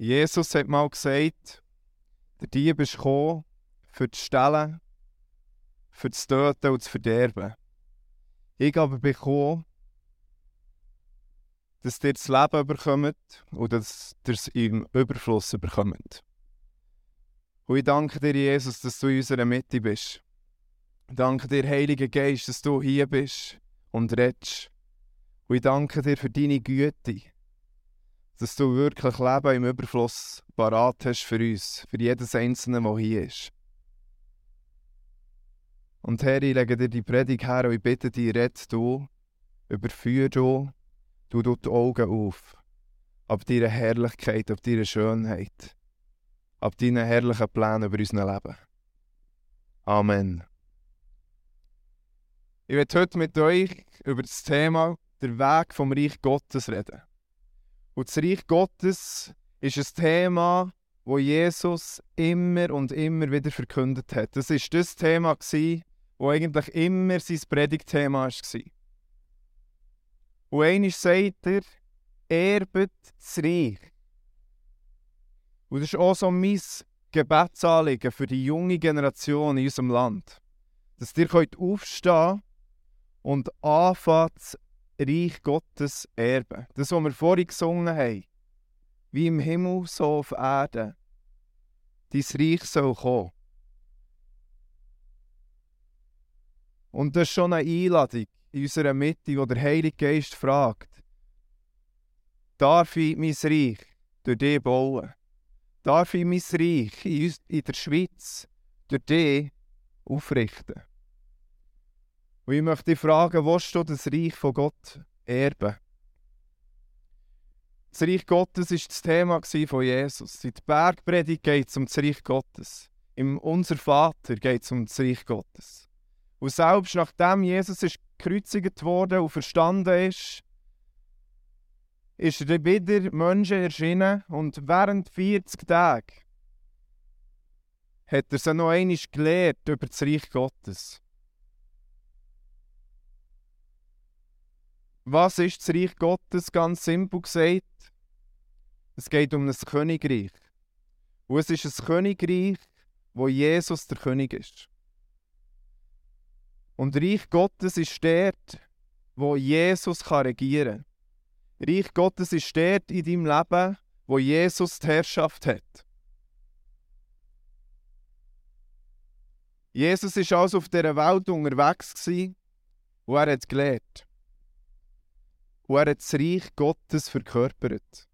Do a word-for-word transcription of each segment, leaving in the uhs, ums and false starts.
Jesus hat mal gesagt, der Dieb ist gekommen, für zu stehlen, für zu töten und zu verderben. Ich aber bin gekommen, dass ihr das Leben bekommt und dass ihr es im Überfluss bekommt. Und ich danke dir, Jesus, dass du in unserer Mitte bist. Ich danke dir, Heiliger Geist, dass du hier bist und redest. Und ich danke dir für deine Güte, dass du wirklich Leben im Überfluss parat hast für uns, für jedes Einzelne, der hier ist. Und Herr, ich lege dir die Predigt her und ich bitte dich, rede du, überführe du, du tust die Augen auf, ab deiner Herrlichkeit, ab deiner Schönheit, ab deinen herrlichen Plänen über unser Leben. Amen. Ich werde heute mit euch über das Thema «Der Weg vom Reich Gottes» reden. Und das Reich Gottes ist ein Thema, das Jesus immer und immer wieder verkündet hat. Das war das Thema, das eigentlich immer sein Predigtthema war. Und einmal sagt er, «Erbet das Reich». Und das ist auch so mein Gebetsanliegen für die junge Generation in unserem Land. Dass ihr könnt aufstehen und anfangen, das Reich Gottes erben. Das, was wir vorhin gesungen haben. Wie im Himmel, so auf Erden. Dein Reich soll kommen. Und das ist schon eine Einladung in unserer Mitte, wo der Heilige Geist fragt, darf ich mein Reich durch dich bauen? Darf ich mein Reich in der Schweiz durch dich aufrichten? Und ich möchte dich fragen, willst du das Reich von Gott erben? Das Reich Gottes war das Thema von Jesus. In der Bergpredigt geht es um das Reich Gottes. Im Unser Vater geht es um das Reich Gottes. Und selbst nachdem Jesus ist gekreuzigt wurde und verstanden ist, ist er wieder Menschen erschienen und während vierzig Tagen hat er sie noch einmal gelehrt über das Reich Gottes. Was ist das Reich Gottes? Ganz simpel gesagt, es geht um ein Königreich. Und es ist ein Königreich, wo Jesus der König ist. Und das Reich Gottes ist dort, wo Jesus regieren kann. Reich Gottes ist dort in deinem Leben, wo Jesus die Herrschaft hat. Jesus war also auf dieser Welt unterwegs und er hat gelehrt. Und er hat das Reich Gottes verkörpert.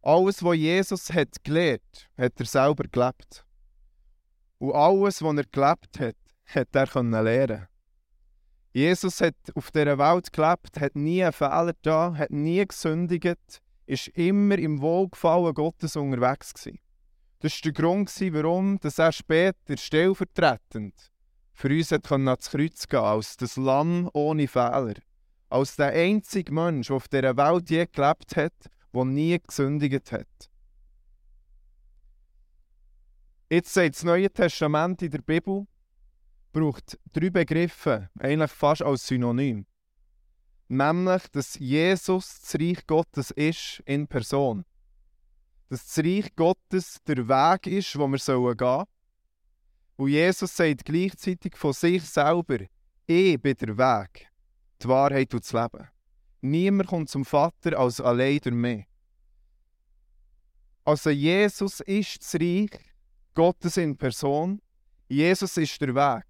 Alles, was Jesus hat gelehrt, hat er selber gelebt. Und alles, was er gelebt hat, hat er können lehren. Jesus hat auf dieser Welt gelebt, hat nie einen Fehler getan, hat nie gesündigt, ist immer im Wohlgefallen Gottes unterwegs gewesen. Das war der Grund, warum er später stellvertretend für uns hat ans Kreuz gehen konnte, als das Lamm ohne Fehler. Als der einzige Mensch, der auf dieser Welt je gelebt hat, der nie gesündigt hat. Jetzt sagt das Neue Testament in der Bibel, braucht drei Begriffe, eigentlich fast als Synonym. Nämlich, dass Jesus das Reich Gottes ist in Person. Dass das Reich Gottes der Weg ist, wo wir gehen sollen. Und Jesus sagt gleichzeitig von sich selber, ich bin der Weg, die Wahrheit und das Leben. Niemand kommt zum Vater als allein durch mich. Also Jesus ist das Reich Gottes in Person. Jesus ist der Weg.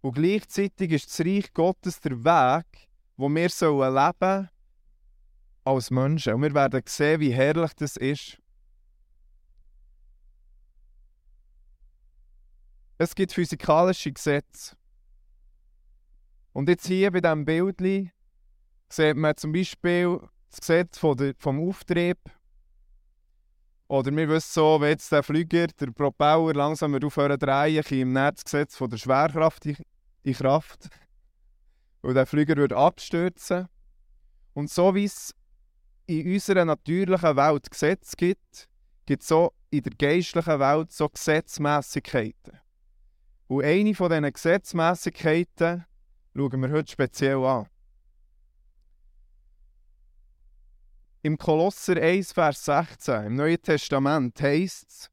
Und gleichzeitig ist das Reich Gottes der Weg, wo wir sollen leben als Menschen. Und wir werden sehen, wie herrlich das ist. Es gibt physikalische Gesetze. Und jetzt hier bei diesem Bild sieht man zum Beispiel das Gesetz von der, vom Auftrieb. Oder wir wissen so, wenn jetzt der Flüger, der Propeller langsam aufhören zu drehen, kommt das Gesetz von der Schwerkraft in Kraft. Und der Flüger würde abstürzen. Und so wie es in unserer natürlichen Welt Gesetze gibt, gibt es auch in der geistlichen Welt so Gesetzmäßigkeiten. Und eine von diesen Gesetzmäßigkeiten schauen wir heute speziell an. Im Kolosser eins, Vers sechzehn, im Neuen Testament heißt es: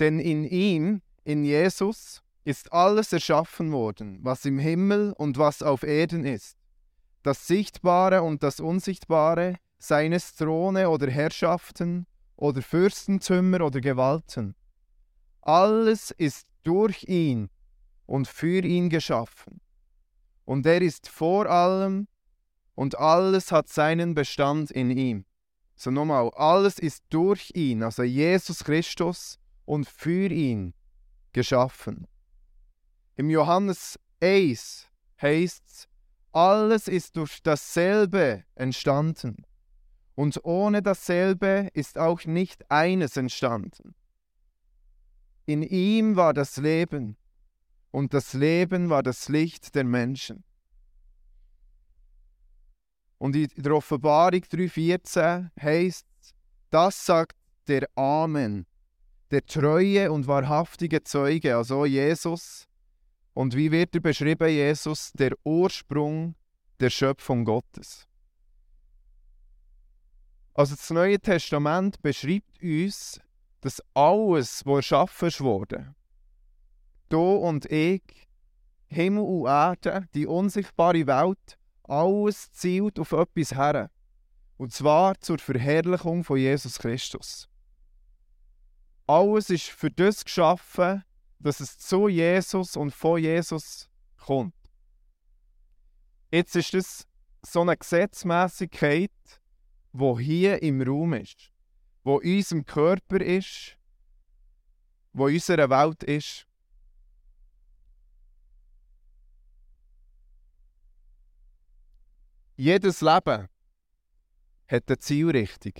Denn in ihm, in Jesus, ist alles erschaffen worden, was im Himmel und was auf Erden ist, das Sichtbare und das Unsichtbare, seien es Throne oder Herrschaften oder Fürstentümer oder Gewalten. Alles ist durch ihn und für ihn geschaffen. Und er ist vor allem und alles hat seinen Bestand in ihm. So nochmal, alles ist durch ihn, also Jesus Christus und für ihn geschaffen. Im Johannes eins heißt es, alles ist durch dasselbe entstanden. Und ohne dasselbe ist auch nicht eines entstanden. In ihm war das Leben, und das Leben war das Licht der Menschen. Und in der Offenbarung drei vierzehn heißt, das sagt der Amen, der treue und wahrhaftige Zeuge, also Jesus. Und wie wird er beschrieben, Jesus? Der Ursprung der Schöpfung Gottes. Also das Neue Testament beschreibt uns, dass alles, was erschaffen wurde, du und ich, Himmel und Erde, die unsichtbare Welt, alles zielt auf etwas her. Und zwar zur Verherrlichung von Jesus Christus. Alles ist für das geschaffen, dass es zu Jesus und von Jesus kommt. Jetzt ist das so eine Gesetzmäßigkeit, wo hier im Raum ist, wo unserem Körper ist, wo unserer Welt ist. Jedes Leben hat eine Zielrichtung.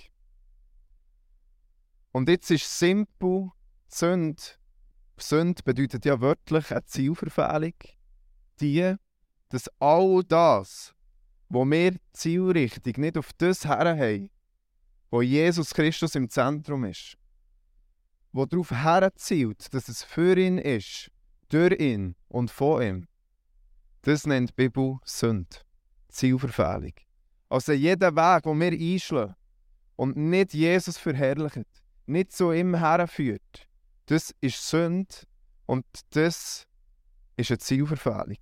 Und jetzt ist simpel Sünde. Sünde bedeutet ja wörtlich eine Zielverfehlung, die, dass all das, wo wir die Zielrichtung nicht auf das her haben, wo Jesus Christus im Zentrum ist, wo darauf herzielt, dass es für ihn ist, durch ihn und von ihm, das nennt die Bibel Sünde, Zielverfehlung. Also jeder Weg, den wir einschlagen und nicht Jesus verherrlichen, nicht zu ihm herführt, das ist Sünde und das ist eine Zielverfehlung.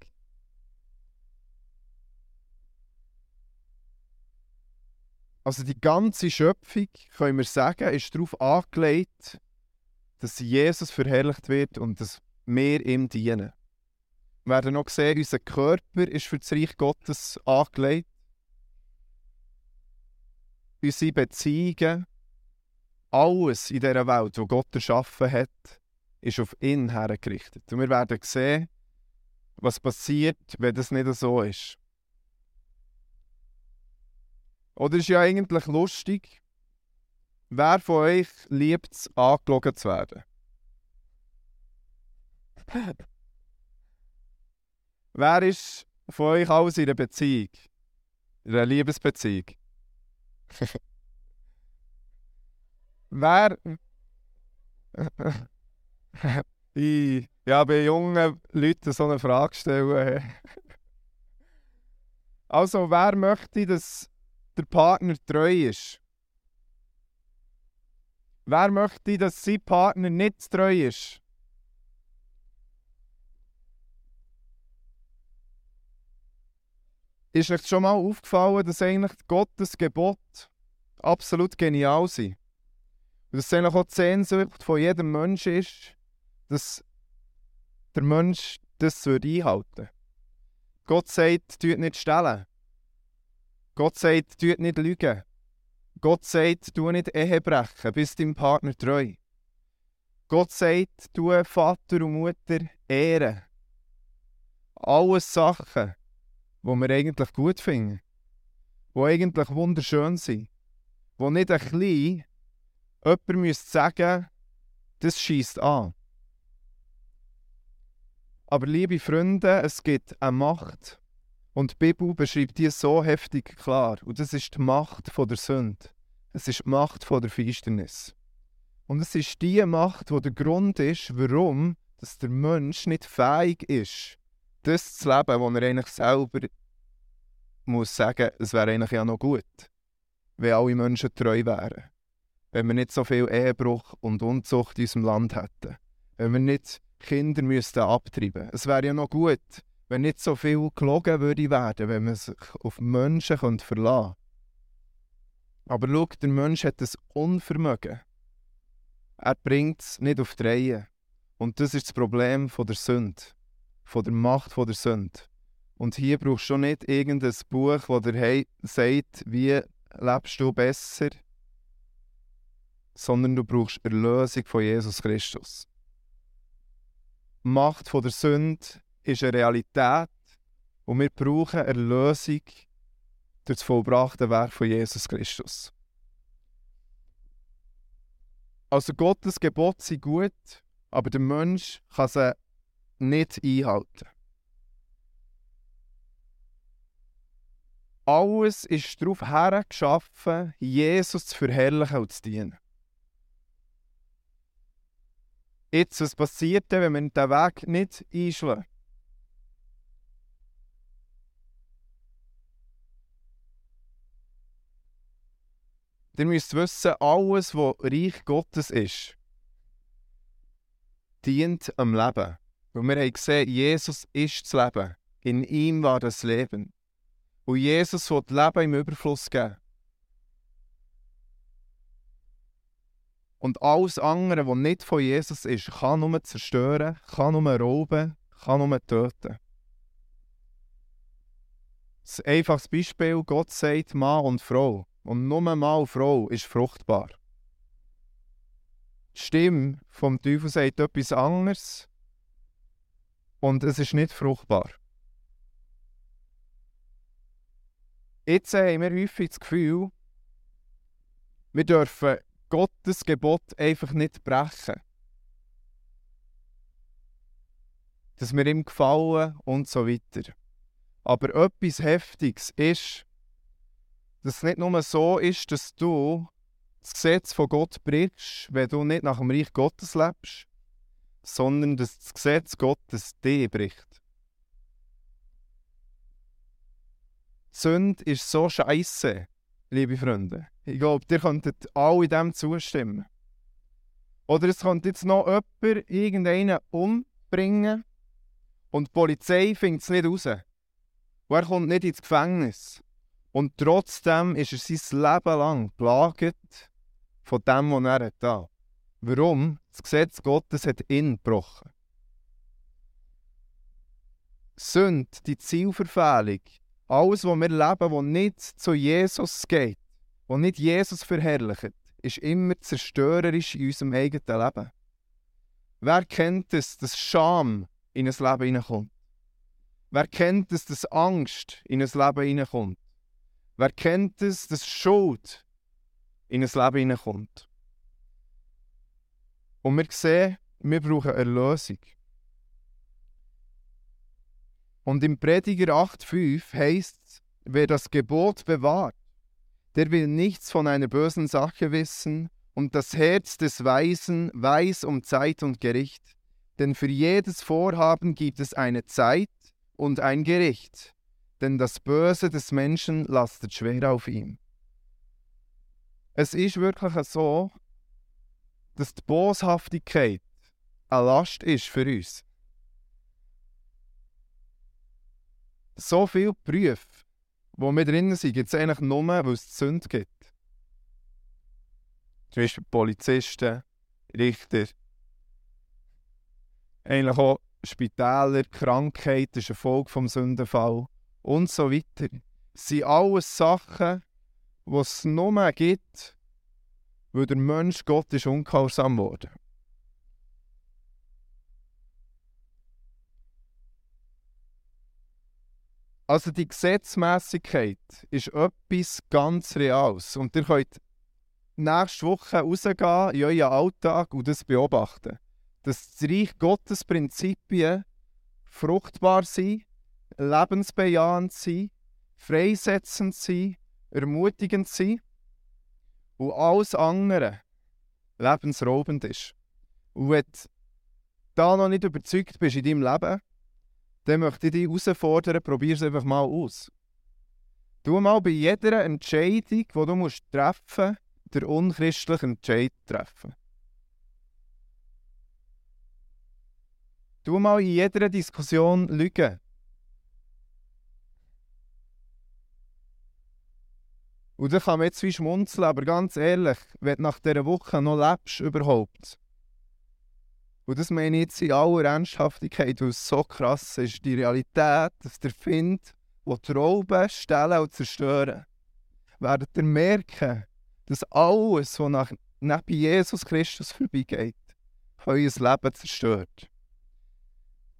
Also die ganze Schöpfung, können wir sagen, ist darauf angelegt, dass Jesus verherrlicht wird und dass wir ihm dienen. Wir werden noch sehen, unser Körper ist für das Reich Gottes angelegt. Unsere Beziehungen, alles in dieser Welt, die Gott erschaffen hat, ist auf ihn hergerichtet. Und wir werden sehen, was passiert, wenn das nicht so ist. Oder ist ja eigentlich lustig, wer von euch liebt es, angelogen zu werden? Wer ist von euch alles in einer Beziehung? In einer Liebesbeziehung? Wer... ich, ja, bei jungen Leuten so eine Frage stellen. Also, wer möchte, dass der Partner treu ist? Wer möchte, dass sein Partner nicht treu ist? Ist euch schon mal aufgefallen, dass eigentlich Gottes Gebot absolut genial sind? Und dass es eigentlich auch die Sehnsucht von jedem Menschen ist, dass der Mensch das einhalten würde. Gott sagt, tut nicht stehlen. Gott sagt, tut nicht lügen. Gott sagt, tu nicht Ehe brechen, bist deinem Partner treu. Gott sagt, tu Vater und Mutter ehren. Alles Sachen, die wir eigentlich gut finden, die eigentlich wunderschön sind, die nicht ein klein jemand müsste sagen, das schiesst an. Aber liebe Freunde, es gibt eine Macht. Und die Bibel beschreibt die so heftig klar. Und das ist die Macht von der Sünde. Es ist die Macht von der Finsternis. Und es ist die Macht, die der Grund ist, warum dass der Mensch nicht fähig ist, das zu leben, was er eigentlich selber muss sagen, es wäre eigentlich ja noch gut. wenn alle Menschen treu wären. Wenn wir nicht so viel Ehebruch und Unzucht in unserem Land hätten. Wenn wir nicht Kinder müssten abtreiben müssten. Es wäre ja noch gut, wenn nicht so viel gelogen würde werden, wenn man sich auf Menschen verlassen könnte. Aber schau, der Mensch hat ein Unvermögen. Er bringt es nicht auf die Reihe. Und das ist das Problem von der Sünde. Von der Macht von der Sünde. Und hier brauchst du nicht irgendein Buch, das dir sagt, wie lebst du besser, sondern du brauchst Erlösung von Jesus Christus. Die Macht von der Sünde ist eine Realität und wir brauchen Erlösung durch das vollbrachte Werk von Jesus Christus. Also Gottes Gebote sind gut, aber der Mensch kann sie nicht einhalten. Alles ist darauf hergeschaffen, Jesus zu verherrlichen und zu dienen. Jetzt, was passiert, wenn wir diesen Weg nicht einschlagen? Ihr müsst wissen, alles, was Reich Gottes ist, dient am Leben. Und wir haben gesehen, Jesus ist das Leben. In ihm war das Leben. Und Jesus will Leben im Überfluss geben. Und alles andere, was nicht von Jesus ist, kann nur zerstören, kann nur rauben, kann nur töten. Ein einfaches Beispiel, Gott sagt Mann und Frau. Und nur Mann und Frau ist fruchtbar. Die Stimme vom Teufel sagt etwas anderes und es ist nicht fruchtbar. Jetzt haben wir häufig das Gefühl, wir dürfen Gottes Gebot einfach nicht brechen. Dass wir ihm gefallen und so weiter. Aber etwas Heftiges ist, dass es nicht nur so ist, dass du das Gesetz von Gott brichst, wenn du nicht nach dem Reich Gottes lebst, sondern dass das Gesetz Gottes dich bricht. Sünde ist so scheisse, liebe Freunde. Ich glaube, ihr könntet alle dem zustimmen. Oder es könnte jetzt noch jemand irgendeinen umbringen und die Polizei findet es nicht raus. Und er kommt nicht ins Gefängnis. Und trotzdem ist er sein Leben lang geplagt von dem, was er getan hat. Warum? Das Gesetz Gottes hat ihn gebrochen. Sünde, die Zielverfehlung, alles, was wir leben, was nicht zu Jesus geht, was nicht Jesus verherrlicht, ist immer zerstörerisch in unserem eigenen Leben. Wer kennt es, dass Scham in ein Leben hineinkommt? Wer kennt es, dass Angst in ein Leben hineinkommt? Wer kennt es, dass Schuld in ein Leben hineinkommt? Und wir sehen, wir brauchen Erlösung. Und im Prediger acht fünf heißt es, wer das Gebot bewahrt, der will nichts von einer bösen Sache wissen, und das Herz des Weisen weiß um Zeit und Gericht. Denn für jedes Vorhaben gibt es eine Zeit und ein Gericht, denn das Böse des Menschen lastet schwer auf ihm. Es ist wirklich so, dass die Boshaftigkeit eine Last ist für uns. So viele Berufe, wo wir drin sind, gibt es eigentlich nur, weil es Sünde gibt. Zum Beispiel Polizisten, Richter, eigentlich auch Spitäler, Krankheit ist eine Folge vom Sündenfall und so weiter. Das sind alles Sachen, die es nur gibt, weil der Mensch Gott ist ungehorsam geworden. Also die Gesetzmäßigkeit ist etwas ganz Reales. Und ihr könnt nächste Woche rausgehen in euren Alltag und das beobachten. Dass das Reich Gottes Prinzipien fruchtbar sind, lebensbejahend sind, freisetzend sind, ermutigend sind und alles andere lebensraubend ist. Und wenn du da noch nicht überzeugt bist in deinem Leben, dann möchte ich dich herausfordern, probier es einfach mal aus. Du mal bei jeder Entscheidung, die du musst treffen musst, den unchristlichen Entscheid treffen. Du mal in jeder Diskussion lügen. Und da kann man jetzt wie schmunzeln, aber ganz ehrlich, wenn du nach dieser Woche noch lebst überhaupt. Und das meine ich jetzt in aller Ernsthaftigkeit, weil es so krass ist, die Realität, dass der Find, wo die rauben, stellen und zerstören, werdet ihr merken, dass alles, was nach, nach Jesus Christus vorbeigeht, euer Leben zerstört.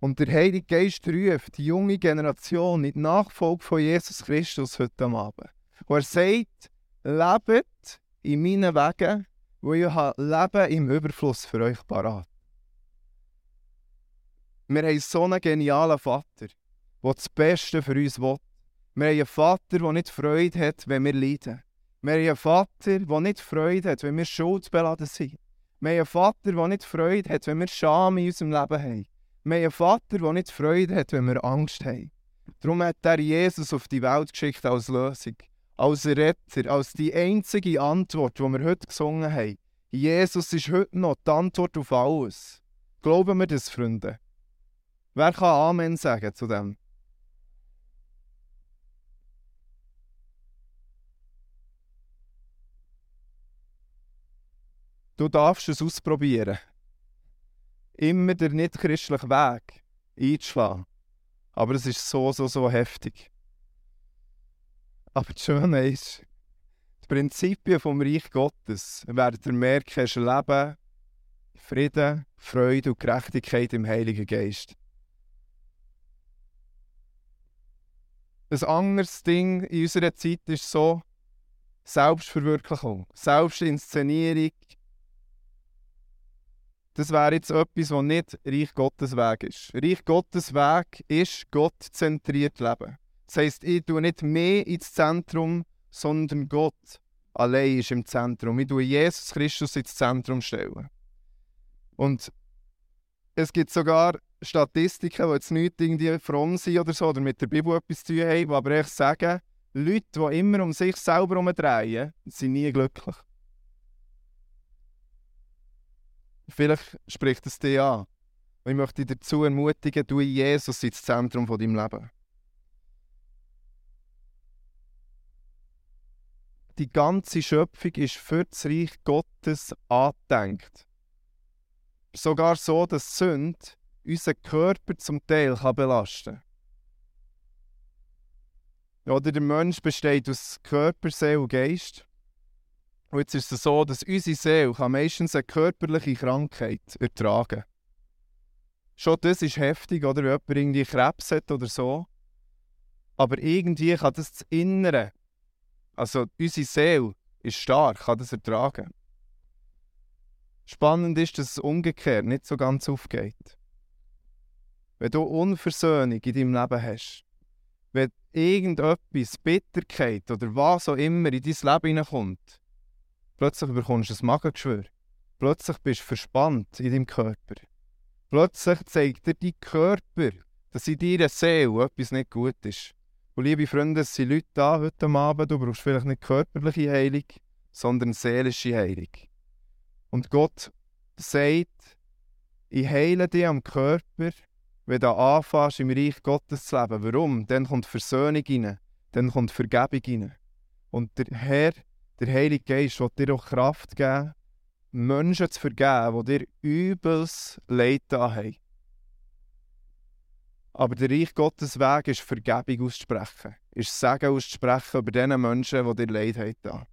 Und der Heilige Geist ruft die junge Generation in die Nachfolge von Jesus Christus heute Abend. Und er sagt, lebt in meinen Wegen, wo ich Leben im Überfluss für euch parat. Wir haben so einen genialen Vater, der das Beste für uns will. Wir haben einen Vater, der nicht Freude hat, wenn wir leiden. Wir haben einen Vater, der nicht Freude hat, wenn wir schuldbeladen sind. Wir haben einen Vater, der nicht Freude hat, wenn wir Scham in unserem Leben haben. Wir haben einen Vater, der nicht Freude hat, wenn wir Angst haben. Darum hat er Jesus auf die Welt geschickt als Lösung, als Retter, als die einzige Antwort, die wir heute gesungen haben. Jesus ist heute noch die Antwort auf alles. Glauben wir das, Freunde? Wer kann Amen sagen zu dem? Du darfst es ausprobieren. Immer der nicht-christliche Weg einzuschlagen. Aber es ist so, so, so heftig. Aber das Schöne ist, die Prinzipien vom Reich Gottes werdet ihr merken, ist Leben, Frieden, Freude und Gerechtigkeit im Heiligen Geist. Ein anderes Ding in unserer Zeit ist so Selbstverwirklichung, Selbstinszenierung. Das wäre jetzt etwas, was nicht Reich Gottes Weg ist. Reich Gottes Weg ist gottzentriert leben. Das heisst, ich tue nicht mehr ins Zentrum, sondern Gott allein ist im Zentrum. Ich tue Jesus Christus ins Zentrum stellen. Und es gibt sogar Statistiken, die jetzt nicht irgendwie fromm sind oder so, oder mit der Bibel etwas zu tun haben, die aber echt sagen, Leute, die immer um sich selber herumdrehen, sind nie glücklich. Vielleicht spricht es dir an. Und ich möchte dich dazu ermutigen, du Jesus ins Zentrum von deinem Leben. Die ganze Schöpfung ist für das Reich Gottes angedenkt. Sogar so, dass Sünde unseren Körper zum Teil kann belasten kann. Oder der Mensch besteht aus Körper, Seele und Geist. Und jetzt ist es so, dass unsere Seele kann meistens eine körperliche Krankheit ertragen kann. Schon das ist heftig, oder? Wenn jemand irgendwie Krebs hat oder so. Aber irgendwie kann das das Innere, also unsere Seele ist stark, kann das ertragen. Spannend ist, dass es umgekehrt nicht so ganz aufgeht. Wenn du Unversöhnung in deinem Leben hast, wenn irgendetwas, Bitterkeit oder was auch immer in dein Leben hineinkommt, plötzlich bekommst du ein Magengeschwür. Plötzlich bist du verspannt in deinem Körper. Plötzlich zeigt dir dein Körper, dass in deiner Seele etwas nicht gut ist. Und liebe Freunde, es sind Leute da heute Abend, du brauchst vielleicht nicht körperliche Heilung, sondern seelische Heilung. Und Gott sagt, ich heile dich am Körper, wenn du anfängst, im Reich Gottes zu leben. Warum? Dann kommt Versöhnung rein, dann kommt Vergebung rein. Und der Herr, der Heilige Geist, will dir auch Kraft geben, Menschen zu vergeben, die dir übles Leid da haben. Aber der Reich Gottes Weg ist Vergebung auszusprechen, ist Segen auszusprechen über diesen Menschen, die dir Leid haben da.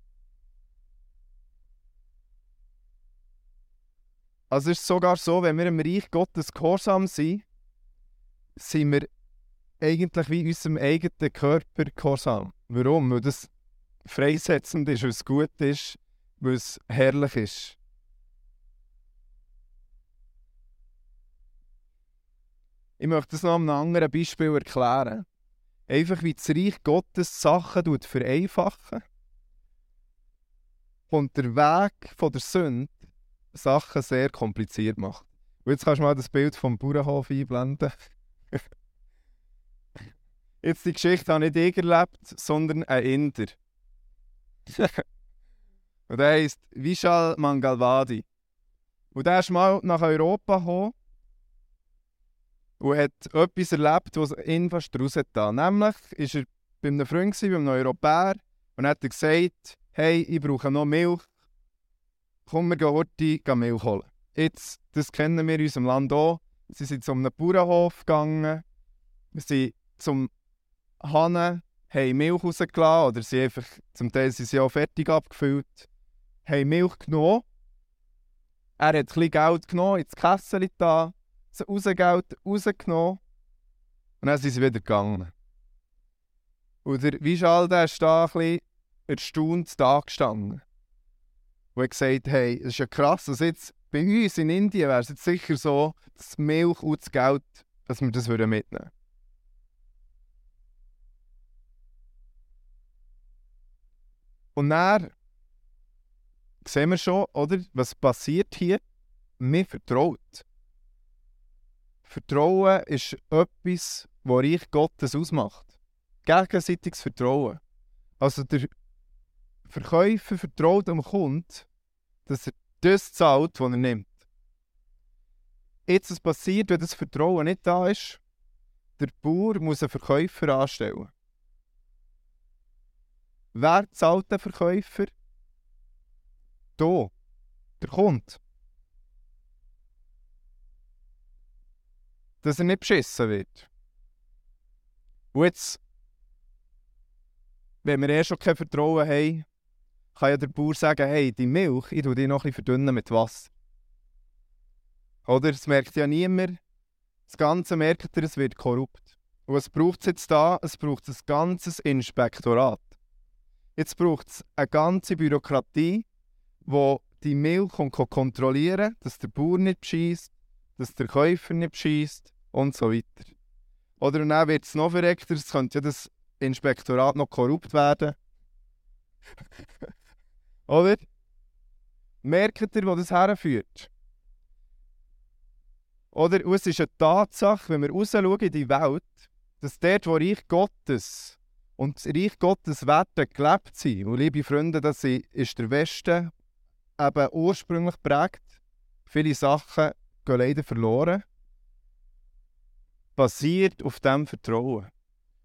Also ist es sogar so, wenn wir im Reich Gottes gehorsam sind, sind wir eigentlich wie unserem eigenen Körper gehorsam. Warum? Weil das freisetzend ist, weil es gut ist, weil es herrlich ist. Ich möchte das noch an einem anderen Beispiel erklären. Einfach wie das Reich Gottes Sachen vereinfachen und der Weg von der Sünde Sachen sehr kompliziert macht. Und jetzt kannst du mal das Bild vom Bauernhof einblenden. jetzt die Geschichte habe nicht ich erlebt, sondern ein Inder. Und der heisst Vishal Mangalwadi. Und der ist mal nach Europa gekommen und hat etwas erlebt, was ihn fast rausgetan hat. Nämlich ist er bei einem Freund, bei einem Europäer, und hat er gesagt, hey, ich brauche noch Milch, komm, wir gehen heute gehen Milch holen. Jetzt, das kennen wir in unserem Land auch, sie sind zu einem Bauernhof gegangen, wir sind zum Hannen, haben Milch rausgelassen, oder sie einfach, zum Teil sind sie auch fertig abgefüllt, haben Milch genommen, er hat ein bisschen Geld genommen, ins Kässeli da, sie rausgegelt, rausgenommen, und dann sind sie wieder gegangen. Und der Vishal, der ist da ein bisschen erstaunt da gestanden. Und hat gesagt, hey, das ist ja krass, also jetzt bei uns in Indien wäre es jetzt sicher so, dass Milch und das Geld, dass wir das mitnehmen würden. Und dann sehen wir schon, oder, was passiert hier? Wir vertrauen. Vertrauen ist etwas, was Reich Gottes ausmacht. Gegenseitiges Vertrauen. Also der Verkäufer vertraut dem Kunden, dass er das zahlt, was er nimmt. Jetzt, was passiert, wenn das Vertrauen nicht da ist? Der Bauer muss einen Verkäufer anstellen. Wer zahlt den Verkäufer? Du, der Kunde. Dass er nicht beschissen wird. Und jetzt, wenn wir eh schon kein Vertrauen haben, kann ja der Bauer sagen, hey, die Milch, ich tue die noch ein bisschen verdünnen mit Wasser. Oder, es merkt ja niemand, das Ganze merkt er, es wird korrupt. Und was braucht es jetzt da? Es braucht ein ganzes Inspektorat. Jetzt braucht es eine ganze Bürokratie, die die Milch kontrollieren kann, dass der Bauer nicht bescheisst, dass der Käufer nicht bescheisst und so weiter. Oder und dann wird es noch verreckter, es könnte ja das Inspektorat noch korrupt werden. Oder? Merkt ihr, wo das herführt? Oder es ist eine Tatsache, wenn wir rausschauen in die Welt, dass dort, wo Reich Gottes und das Reich Gottes Werte gelebt sind, und liebe Freunde, das ist der Westen eben ursprünglich geprägt, viele Sachen gehen leider verloren, basiert auf diesem Vertrauen.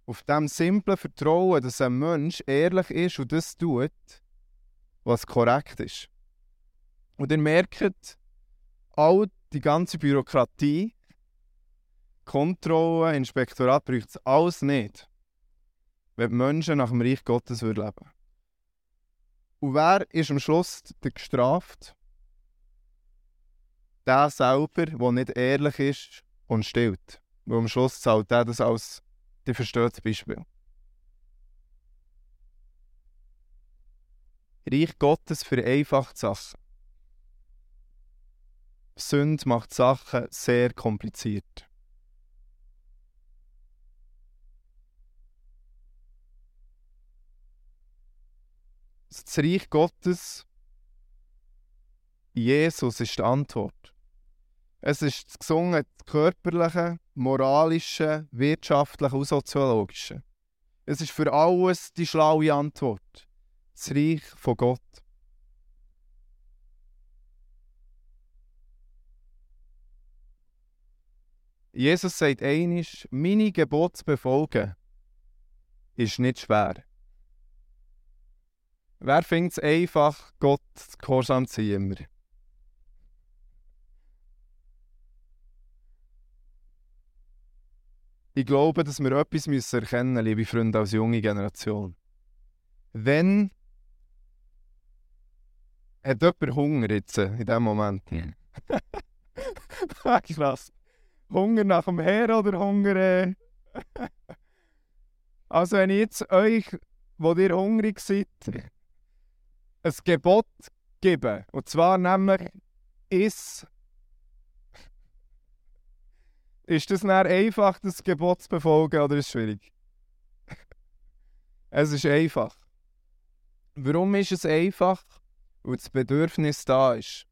Auf dem simplen Vertrauen, dass ein Mensch ehrlich ist und das tut, was korrekt ist. Und ihr merkt, all die ganze Bürokratie, Kontrolle, Inspektorat, braucht es alles nicht, wenn die Menschen nach dem Reich Gottes leben würden. Und wer ist am Schluss der Gestraft? Der selber, der nicht ehrlich ist und stillt. Weil am Schluss zahlt der das alles. Ihr versteht das Beispiel. Reich Gottes vereinfacht Sachen. Sünde macht Sachen sehr kompliziert. Das Reich Gottes, Jesus, ist die Antwort. Es ist das gesungene, das körperliche, moralische, wirtschaftliche und soziologische. Es ist für alles die schlaue Antwort. Das Reich von Gott. Jesus sagt einmal, meine Gebote zu befolgen, ist nicht schwer. Wer findet es einfach, Gott zu gehorsam zu sein immer? Ich glaube, dass wir etwas müssen erkennen, liebe Freunde, als junge Generation. Wenn hat jemand Hunger jetzt in diesem Moment? Ja. Krass. Hunger nach dem Herr oder Hunger? Äh? Also wenn ich jetzt euch, wo ihr hungrig seid, ein Gebot gebe, und zwar nämlich «Iss», ist das dann einfach, das Gebot zu befolgen, oder ist es schwierig? Es ist einfach. Warum ist es einfach? Weil das Bedürfnis da ist.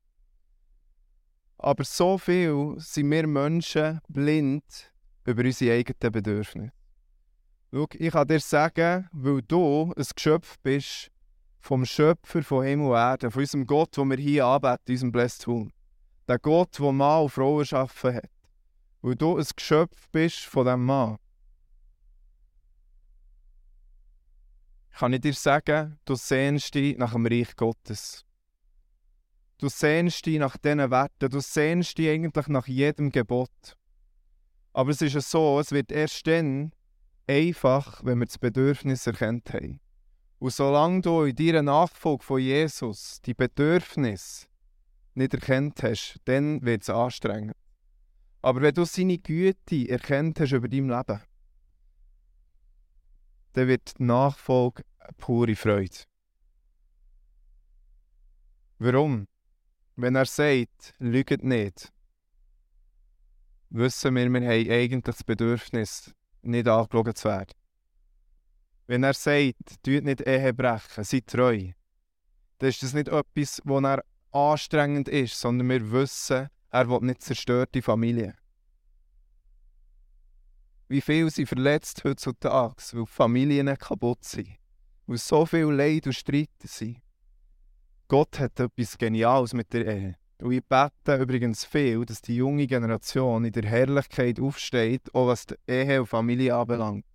Aber so viel sind wir Menschen blind über unsere eigenen Bedürfnisse. Schau, ich kann dir sagen, weil du ein Geschöpf bist vom Schöpfer von Himmel und Erde, von unserem Gott, den wir hier anbeten, unserem Blessed Home. Der Gott, der Mann und Frau erschaffen hat. Weil du ein Geschöpf bist von diesem Mann. Kann ich dir sagen, du sehnst dich nach dem Reich Gottes. Du sehnst dich nach diesen Werten. Du sehnst dich eigentlich nach jedem Gebot. Aber es ist ja so, es wird erst dann einfach, wenn wir das Bedürfnis erkannt haben. Und solange du in deiner Nachfolge von Jesus die Bedürfnisse nicht erkannt hast, dann wird es anstrengend. Aber wenn du seine Güte erkannt hast über dein Leben, dann wird die Nachfolge eine pure Freude. Warum? Wenn er sagt, lügt nicht, wissen wir, wir haben eigentlich das Bedürfnis, nicht angelogen zu werden. Wenn er sagt, tut nicht Ehe brechen, seid treu, dann ist das nicht etwas, das er anstrengend ist, sondern wir wissen, er will nicht zerstörte Familien. Wie viele sind verletzt heutzutage, weil Familien kaputt sind, weil so viel Leid und Streit sind. Gott hat etwas Geniales mit der Ehe. Und ich bete übrigens viel, dass die junge Generation in der Herrlichkeit aufsteht, auch was die Ehe und Familie anbelangt.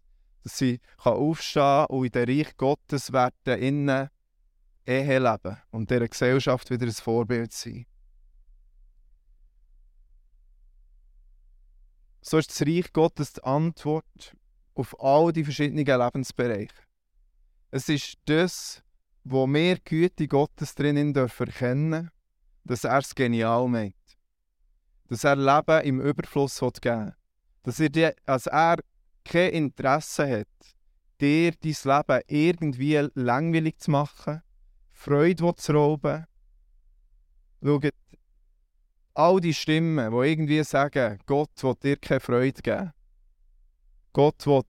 Dass sie kann aufstehen und in den Reich Gottes werden innen Ehe leben und dieser Gesellschaft wieder ein Vorbild sein. So ist das Reich Gottes die Antwort auf all die verschiedenen Lebensbereiche. Es ist das, wo wir die Güte Gottes drinnen dürfen erkennen, dass er es genial meint. Dass er Leben im Überfluss geben will. Dass er, die, dass er kein Interesse hat, dir dein Leben irgendwie langweilig zu machen, Freude zu rauben. Schaut, all die Stimmen, die irgendwie sagen, Gott will dir keine Freude geben. Gott will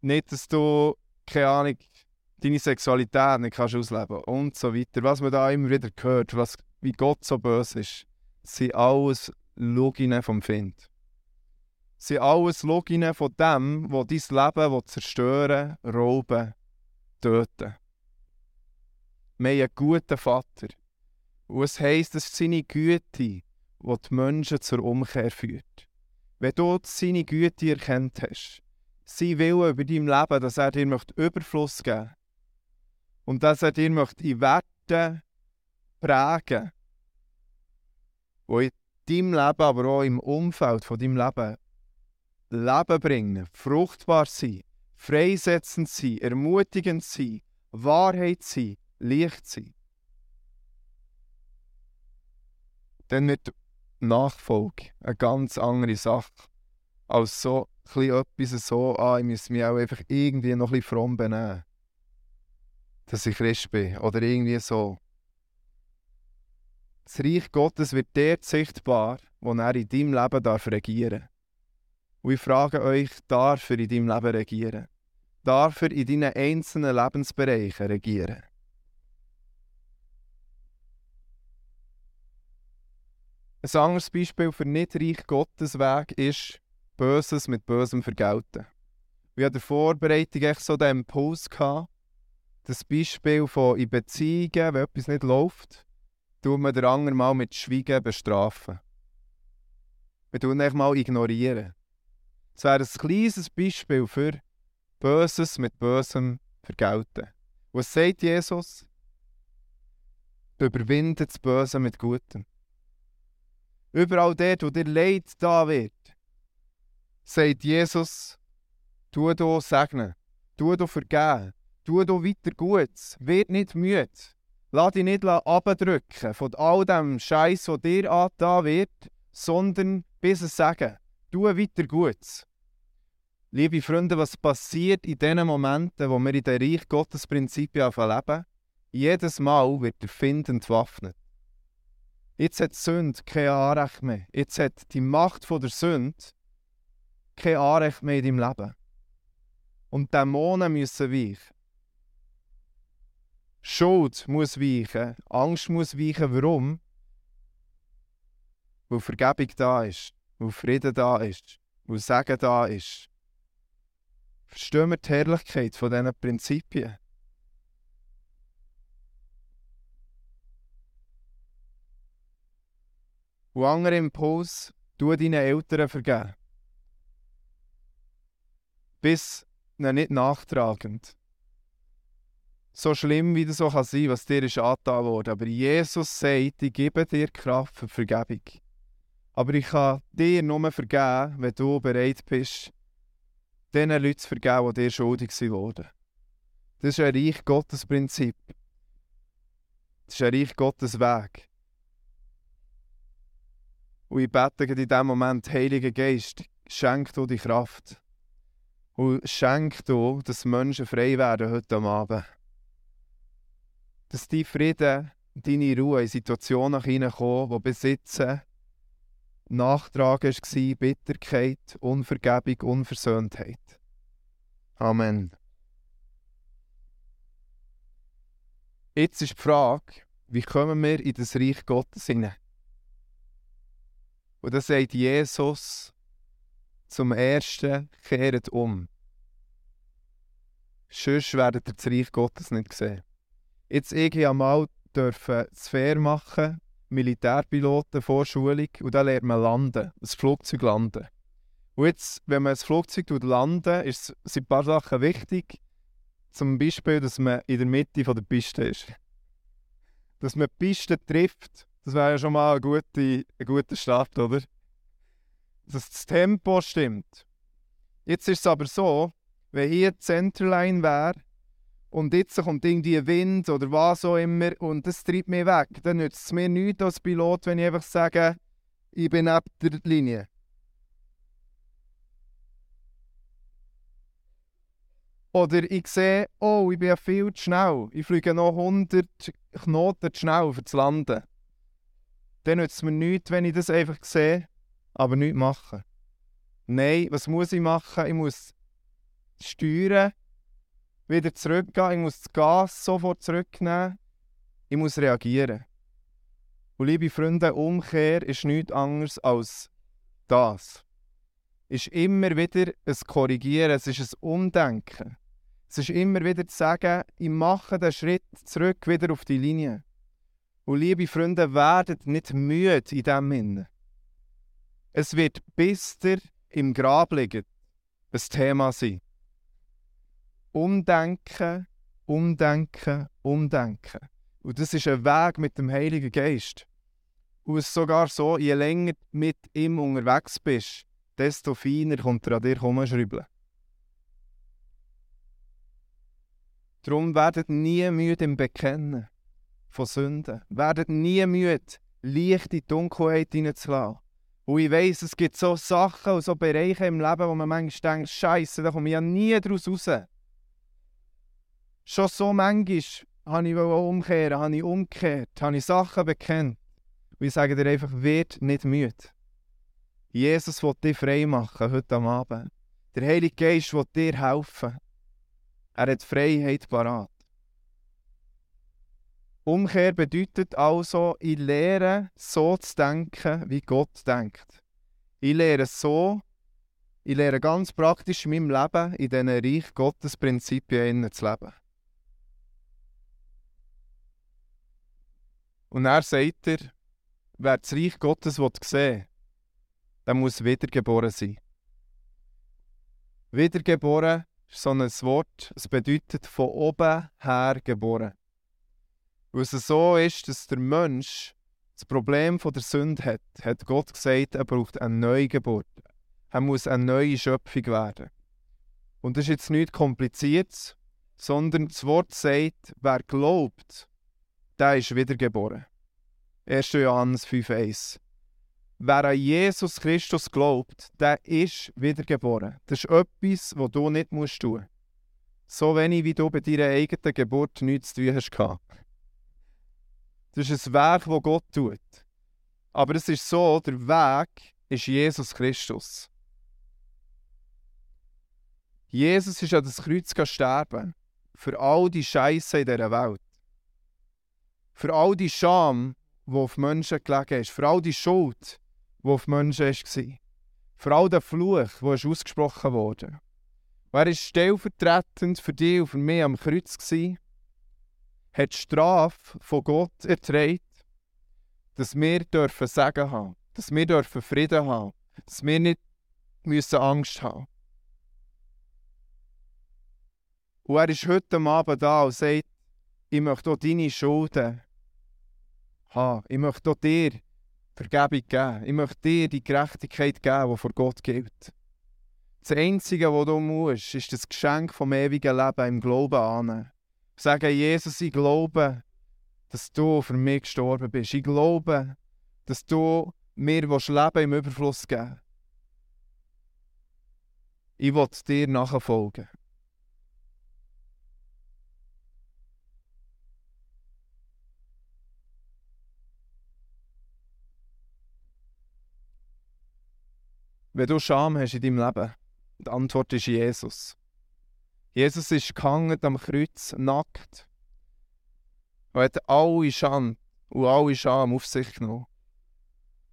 nicht, dass du, keine Ahnung, deine Sexualität nicht kannst ausleben und so weiter. Was man da immer wieder hört, was, wie Gott so böse ist, sind alles Loginen vom Find. Sind alles Loginen von dem, wo dein Leben zerstören, rauben, töten. Wir haben einen guten Vater. Und es heisst, dass seine Güte, die die Menschen zur Umkehr führt. Wenn du seine Güte erkannt hast, sein Wille über dein Leben, dass er dir Überfluss geben möchte, und dass er dir in Werten prägen möchte, die in deinem Leben, aber auch im Umfeld von deinem Leben Leben bringen, fruchtbar sein, freisetzend sein, ermutigend sein, Wahrheit sein, Licht sein. Dann wird Nachfolge eine ganz andere Sache als so etwas so, ah, ich muss mich auch einfach irgendwie noch etwas fromm benehmen. Dass ich Christ bin oder irgendwie so. Das Reich Gottes wird dort sichtbar, wo er in deinem Leben darf regieren. Und ich frage euch, darf er in deinem Leben regieren? Darf er in deinen einzelnen Lebensbereichen regieren? Ein anderes Beispiel für nicht Reich Gottes Weg ist Böses mit Bösem vergelten. Ich hatte in der Vorbereitung echt so den Impuls gehabt, das Beispiel von in Beziehungen, wenn etwas nicht läuft, tut man den anderen mal mit Schweigen bestrafen. Wir tun ihn mal ignorieren. Das wäre ein kleines Beispiel für Böses mit Bösem vergelten. Was sagt Jesus? Überwindet das Böse mit Gutem. Überall dort, wo dir Leid da wird, sagt Jesus, tu du segnen, tu du vergeben, tu du weiter Gutes, werd nicht müde, lass dich nicht runterdrücken von all dem Scheiß, der dir angetan wird, sondern bis es Segen, tu weiter Gutes. Liebe Freunde, was passiert in den Momenten, wo wir in den Reich Gottes Prinzipien leben? Jedes Mal wird der Feind entwaffnet. Jetzt hat die Sünde kein Anrecht mehr. Jetzt hat die Macht von der Sünde kein Anrecht mehr in deinem Leben. Und Dämonen müssen weichen. Schuld muss weichen. Angst muss weichen. Warum? Weil Vergebung da ist. Weil Frieden da ist. Weil Segen da ist. Verstehen wir die Herrlichkeit von diesen Prinzipien? Und anderer Impuls, tu deinen Eltern vergeben. Bis ihnen nicht nachtragend. So schlimm wie das auch sein kann, was dir ist angetan wurde. Aber Jesus sagt, ich gebe dir Kraft für Vergebung. Aber ich kann dir nur vergeben, wenn du bereit bist, den Leuten zu vergeben, die dir schuldig wurden. Das ist ein Reich Gottes Prinzip. Das ist ein Reich Gottes Weg. Und ich bete in diesem Moment, Heiliger Geist, schenk du die Kraft. Und schenk du, dass Menschen frei werden heute Abend. Dass dein Frieden, deine Ruhe in Situationen hineinkommen, die bis jetzt Nachtrag war, Bitterkeit, Unvergebung, Unversöhntheit. Amen. Jetzt ist die Frage, wie kommen wir in das Reich Gottes hinein? Und da sagt Jesus, zum Ersten, kehret um. Sonst werdet ihr das Reich Gottes nicht sehen. Jetzt irgendwie einmal dürfen das Fair machen, Militärpiloten vor Schulung, und dann lernt man landen, das Flugzeug landen. Und jetzt, wenn man das Flugzeug landet, ist, sind ein paar Sachen wichtig. Zum Beispiel, dass man in der Mitte der Piste ist. Dass man die Piste trifft. Das wäre ja schon mal ein guter, ein guter Start, oder? Dass das Tempo stimmt. Jetzt ist es aber so, wenn hier die Centerline wäre und jetzt kommt irgendwie Wind oder was auch immer und das treibt mich weg, dann nützt es mir nichts als Pilot, wenn ich einfach sage, ich bin ab der Linie. Oder ich sehe, oh, ich bin ja viel zu schnell, ich fliege noch hundert Knoten zu schnell, um zu landen. Dann nützt es mir nichts, wenn ich das einfach sehe, aber nichts machen. Nein, was muss ich machen? Ich muss steuern, wieder zurückgehen, ich muss das Gas sofort zurücknehmen, ich muss reagieren. Und liebe Freunde, Umkehr ist nichts anderes als das. Es ist immer wieder ein Korrigieren, es ist ein Umdenken. Es ist immer wieder zu sagen, ich mache den Schritt zurück wieder auf die Linie. Und liebe Freunde, werdet nicht müde in diesem Sinne. Es wird, bis ihr im Grab liegt, ein Thema sein. Umdenken, umdenken, umdenken. Und das ist ein Weg mit dem Heiligen Geist. Und es ist sogar so, je länger du mit ihm unterwegs bist, desto feiner kommt er an dir herumschrübeln. Darum werdet nie müde im Bekennen von Sünden. Werdet nie müde, Licht in die Dunkelheit hineinzulassen. Und ich weiss, es gibt so Sachen und so Bereiche im Leben, wo man manchmal denkt, Scheiße, da komme ich ja nie draus raus. Schon so manchmal habe ich umkehren, habe ich umgekehrt, habe ich Sachen bekannt. Und ich sage dir einfach, werd nicht müde. Jesus will dich frei machen heute am Abend. Der Heilige Geist will dir helfen. Er hat Freiheit parat. Umkehr bedeutet also, ich lehre so zu denken, wie Gott denkt. Ich lehre so, ich lehre ganz praktisch in meinem Leben, in diesen Reich Gottes Prinzipien zu leben. Und er sagt dir, wer das Reich Gottes sehen will, der muss wiedergeboren sein. Wiedergeboren ist so ein Wort, es bedeutet von oben her geboren. Weil es so ist, dass der Mensch das Problem von der Sünde hat, hat Gott gesagt, er braucht eine Neugeburt. Er muss eine neue Schöpfung werden. Und das ist jetzt nichts Kompliziertes, sondern das Wort sagt, wer glaubt, der ist wiedergeboren. erster Johannes fünf eins. Wer an Jesus Christus glaubt, der ist wiedergeboren. Das ist etwas, was du nicht tun musst. So wenig, wie du bei deiner eigenen Geburt nichts zu tun hast. Das ist ein Werk, das Gott tut. Aber es ist so, der Weg ist Jesus Christus. Jesus ist an das Kreuz gestorben. Für all die Scheiße in dieser Welt. Für all die Scham, die auf Menschen gelegen ist. Für all die Schuld, die auf Menschen war. Für all den Fluch, der ausgesprochen wurde. Er war stellvertretend für dich und für mich am Kreuz gewesen, hat die Strafe von Gott ertragen, dass wir dürfen Segen haben, dass wir dürfen Frieden haben, dass wir nicht müssen Angst haben. Und er ist heute Abend da und sagt, ich möchte auch deine Schulden haben, ich möchte auch dir Vergebung geben, ich möchte dir die Gerechtigkeit geben, die vor Gott gilt. Das Einzige, was du musst, ist das Geschenk vom ewigen Leben im Glauben annehmen. Sagen, Jesus, ich glaube, dass du für mich gestorben bist. Ich glaube, dass du mir Leben im Überfluss geben willst. Ich will dir nachfolgen. Wenn du Scham hast in deinem Leben, die Antwort ist Jesus. Jesus ist gehangen am Kreuz, nackt. Er hat alle Schande und alle Scham auf sich genommen,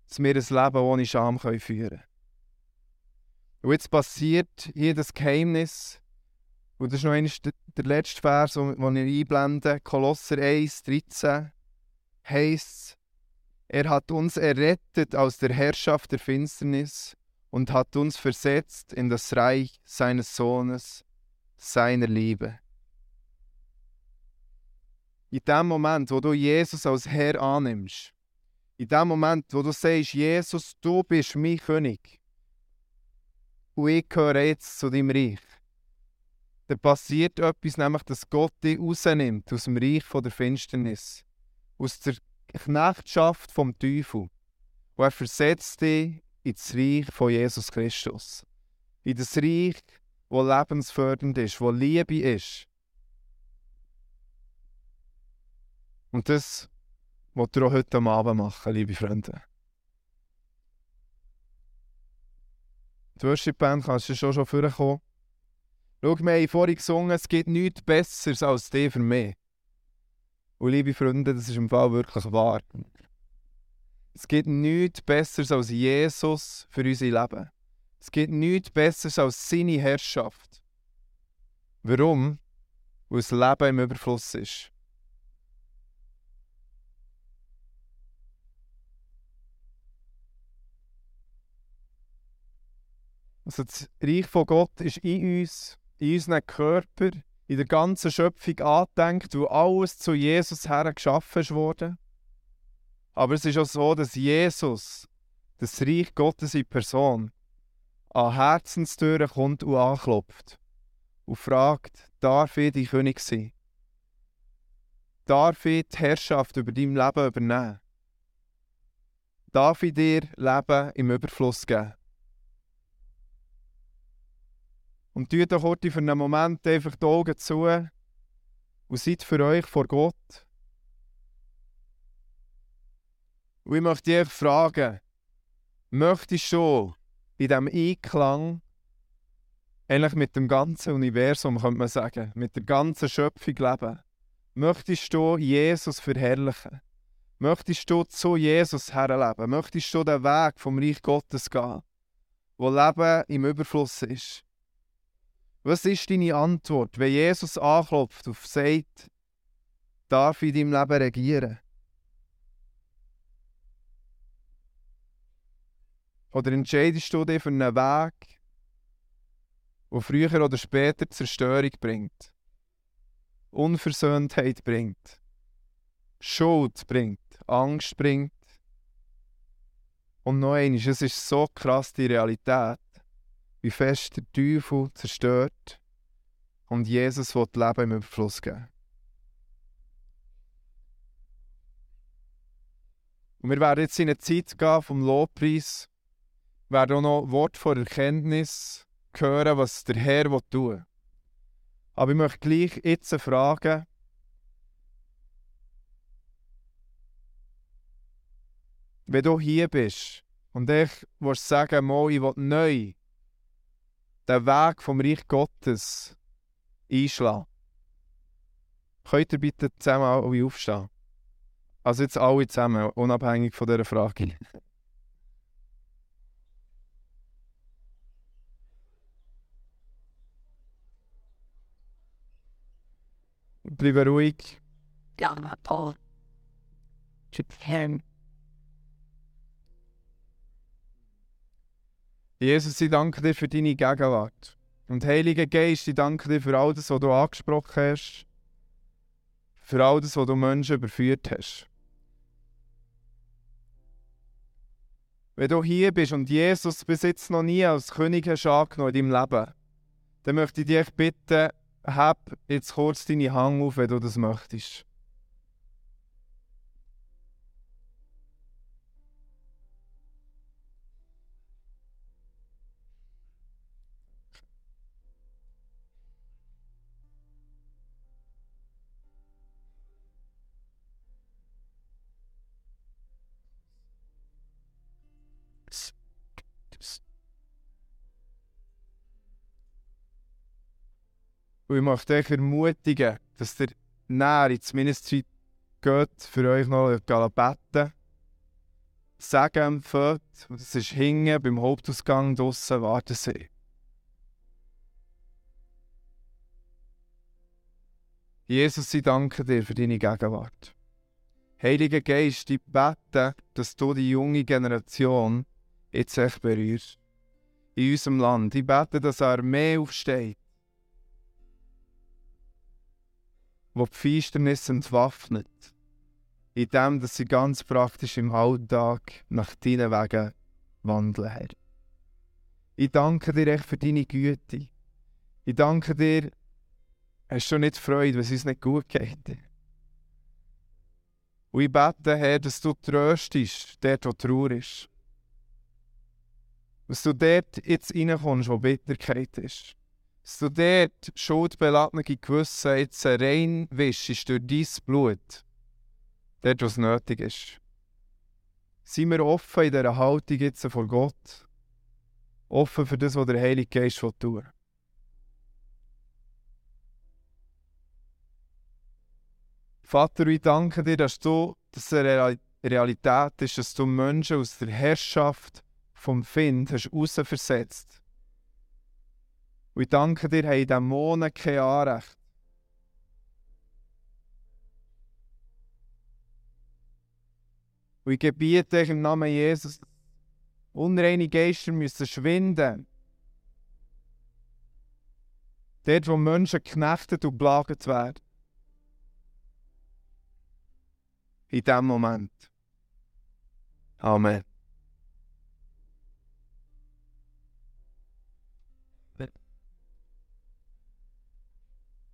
dass wir ein Leben ohne Scham führen können. Und jetzt passiert hier das Geheimnis, und das ist noch einmal der letzte Vers, den ich einblende, Kolosser eins dreizehn, heisst, er hat uns errettet aus der Herrschaft der Finsternis und hat uns versetzt in das Reich seines Sohnes, seiner Liebe. In dem Moment, wo du Jesus als Herr annimmst, in dem Moment, wo du sagst, Jesus, du bist mein König und ich gehöre jetzt zu deinem Reich, dann passiert etwas, nämlich, dass Gott dich rausnimmt aus dem Reich von der Finsternis, aus der Knechtschaft vom Teufel, und er versetzt dich ins Reich von Jesus Christus. In das Reich, das lebensfördernd ist, das Liebe ist. Und das wollt ihr auch heute Abend machen, liebe Freunde. Die Worship-Band kannst du schon schon vorkommen. Schau, wir haben vorhin gesungen, es gibt nichts Besseres als dich für mich. Und liebe Freunde, das ist im Fall wirklich wahr. Es gibt nichts Besseres als Jesus für unser Leben. Es gibt nichts Besseres als seine Herrschaft. Warum? Weil das Leben im Überfluss ist. Also das Reich von Gott ist in uns, in unseren Körper, in der ganzen Schöpfung angedenkt, wo alles zu Jesus her geschaffen wurde. Aber es ist auch so, dass Jesus, das Reich Gottes in Person, an Herzenstüren kommt und anklopft und fragt, darf ich dein König sein? Darf ich die Herrschaft über dein Leben übernehmen? Darf ich dir Leben im Überfluss geben? Und tue doch heute für einen Moment einfach die Augen zu und seid für euch vor Gott. Und ich möchte dich fragen, möchtest du in diesem Einklang, eigentlich mit dem ganzen Universum, könnte man sagen, mit der ganzen Schöpfung leben, möchtest du Jesus verherrlichen? Möchtest du zu Jesus herleben? Möchtest du den Weg vom Reich Gottes gehen, wo Leben im Überfluss ist? Was ist deine Antwort, wenn Jesus anklopft und sagt, darf ich in deinem Leben regieren? Oder entscheidest du dich für einen Weg, der früher oder später Zerstörung bringt, Unversöhntheit bringt, Schuld bringt, Angst bringt? Und noch einmal, es ist so krass die Realität, wie fest der Teufel zerstört und Jesus will Leben im Überfluss geben. Und wir werden jetzt in eine Zeit gehen vom Lobpreis, wir werden auch noch Worte von Erkenntnis hören, was der Herr will tun. Aber ich möchte gleich jetzt fragen, wenn du hier bist und ich will sagen, mal, ich will neu den Weg vom Reich Gottes einschlagen. Könnt ihr bitte zusammen alle aufstehen? Also jetzt alle zusammen, unabhängig von dieser Frage. bleiben ruhig. Ja, toll. Jesus, ich danke dir für deine Gegenwart. Und Heiliger Geist, ich danke dir für all das, was du angesprochen hast. Für all das, was du Menschen überführt hast. Wenn du hier bist und Jesus bis jetzt noch nie als König hast angenommen in deinem Leben, dann möchte ich dich bitten, heb jetzt kurz deine Hand auf, wenn du das möchtest. Und ich möchte euch ermutigen, dass ihr näher ins Ministry geht, für euch noch beten. Sagen empfehlt, und es ist hinten beim Hauptausgang draussen, warten sie. Jesus, ich danke dir für deine Gegenwart. Heiliger Geist, ich bete, dass du die junge Generation jetzt echt berührst. In unserem Land. Ich bete, dass eine Armee aufsteht, wo die Finsternis entwaffnet, indem dass sie ganz praktisch im Alltag nach deinen Wegen wandeln, Herr. Ich danke dir echt für deine Güte. Ich danke dir, hast du nicht Freude, wenn es uns nicht gut geht. Und ich bete, Herr, dass du tröstest, dort, wo Trauer ist. Dass du dort jetzt reinkommst, wo Bitterkeit ist. Dass du dort schuldbeladene Gewissheit reinwischst durch dein Blut, dort, was nötig ist. Seien wir offen in dieser Haltung jetzt vor Gott, offen für das, was der Heilige Geist tut. Vater, ich danke dir, dass du, dass es eine Realität ist, dass du Menschen aus der Herrschaft vom Find hast rausversetzt. Und ich danke dir, haben Dämonen kein Anrecht. Und ich gebiete euch im Namen Jesus, unreine Geister müssen schwinden. Dort, wo Menschen geknechtet und belagert werden. In diesem Moment. Amen.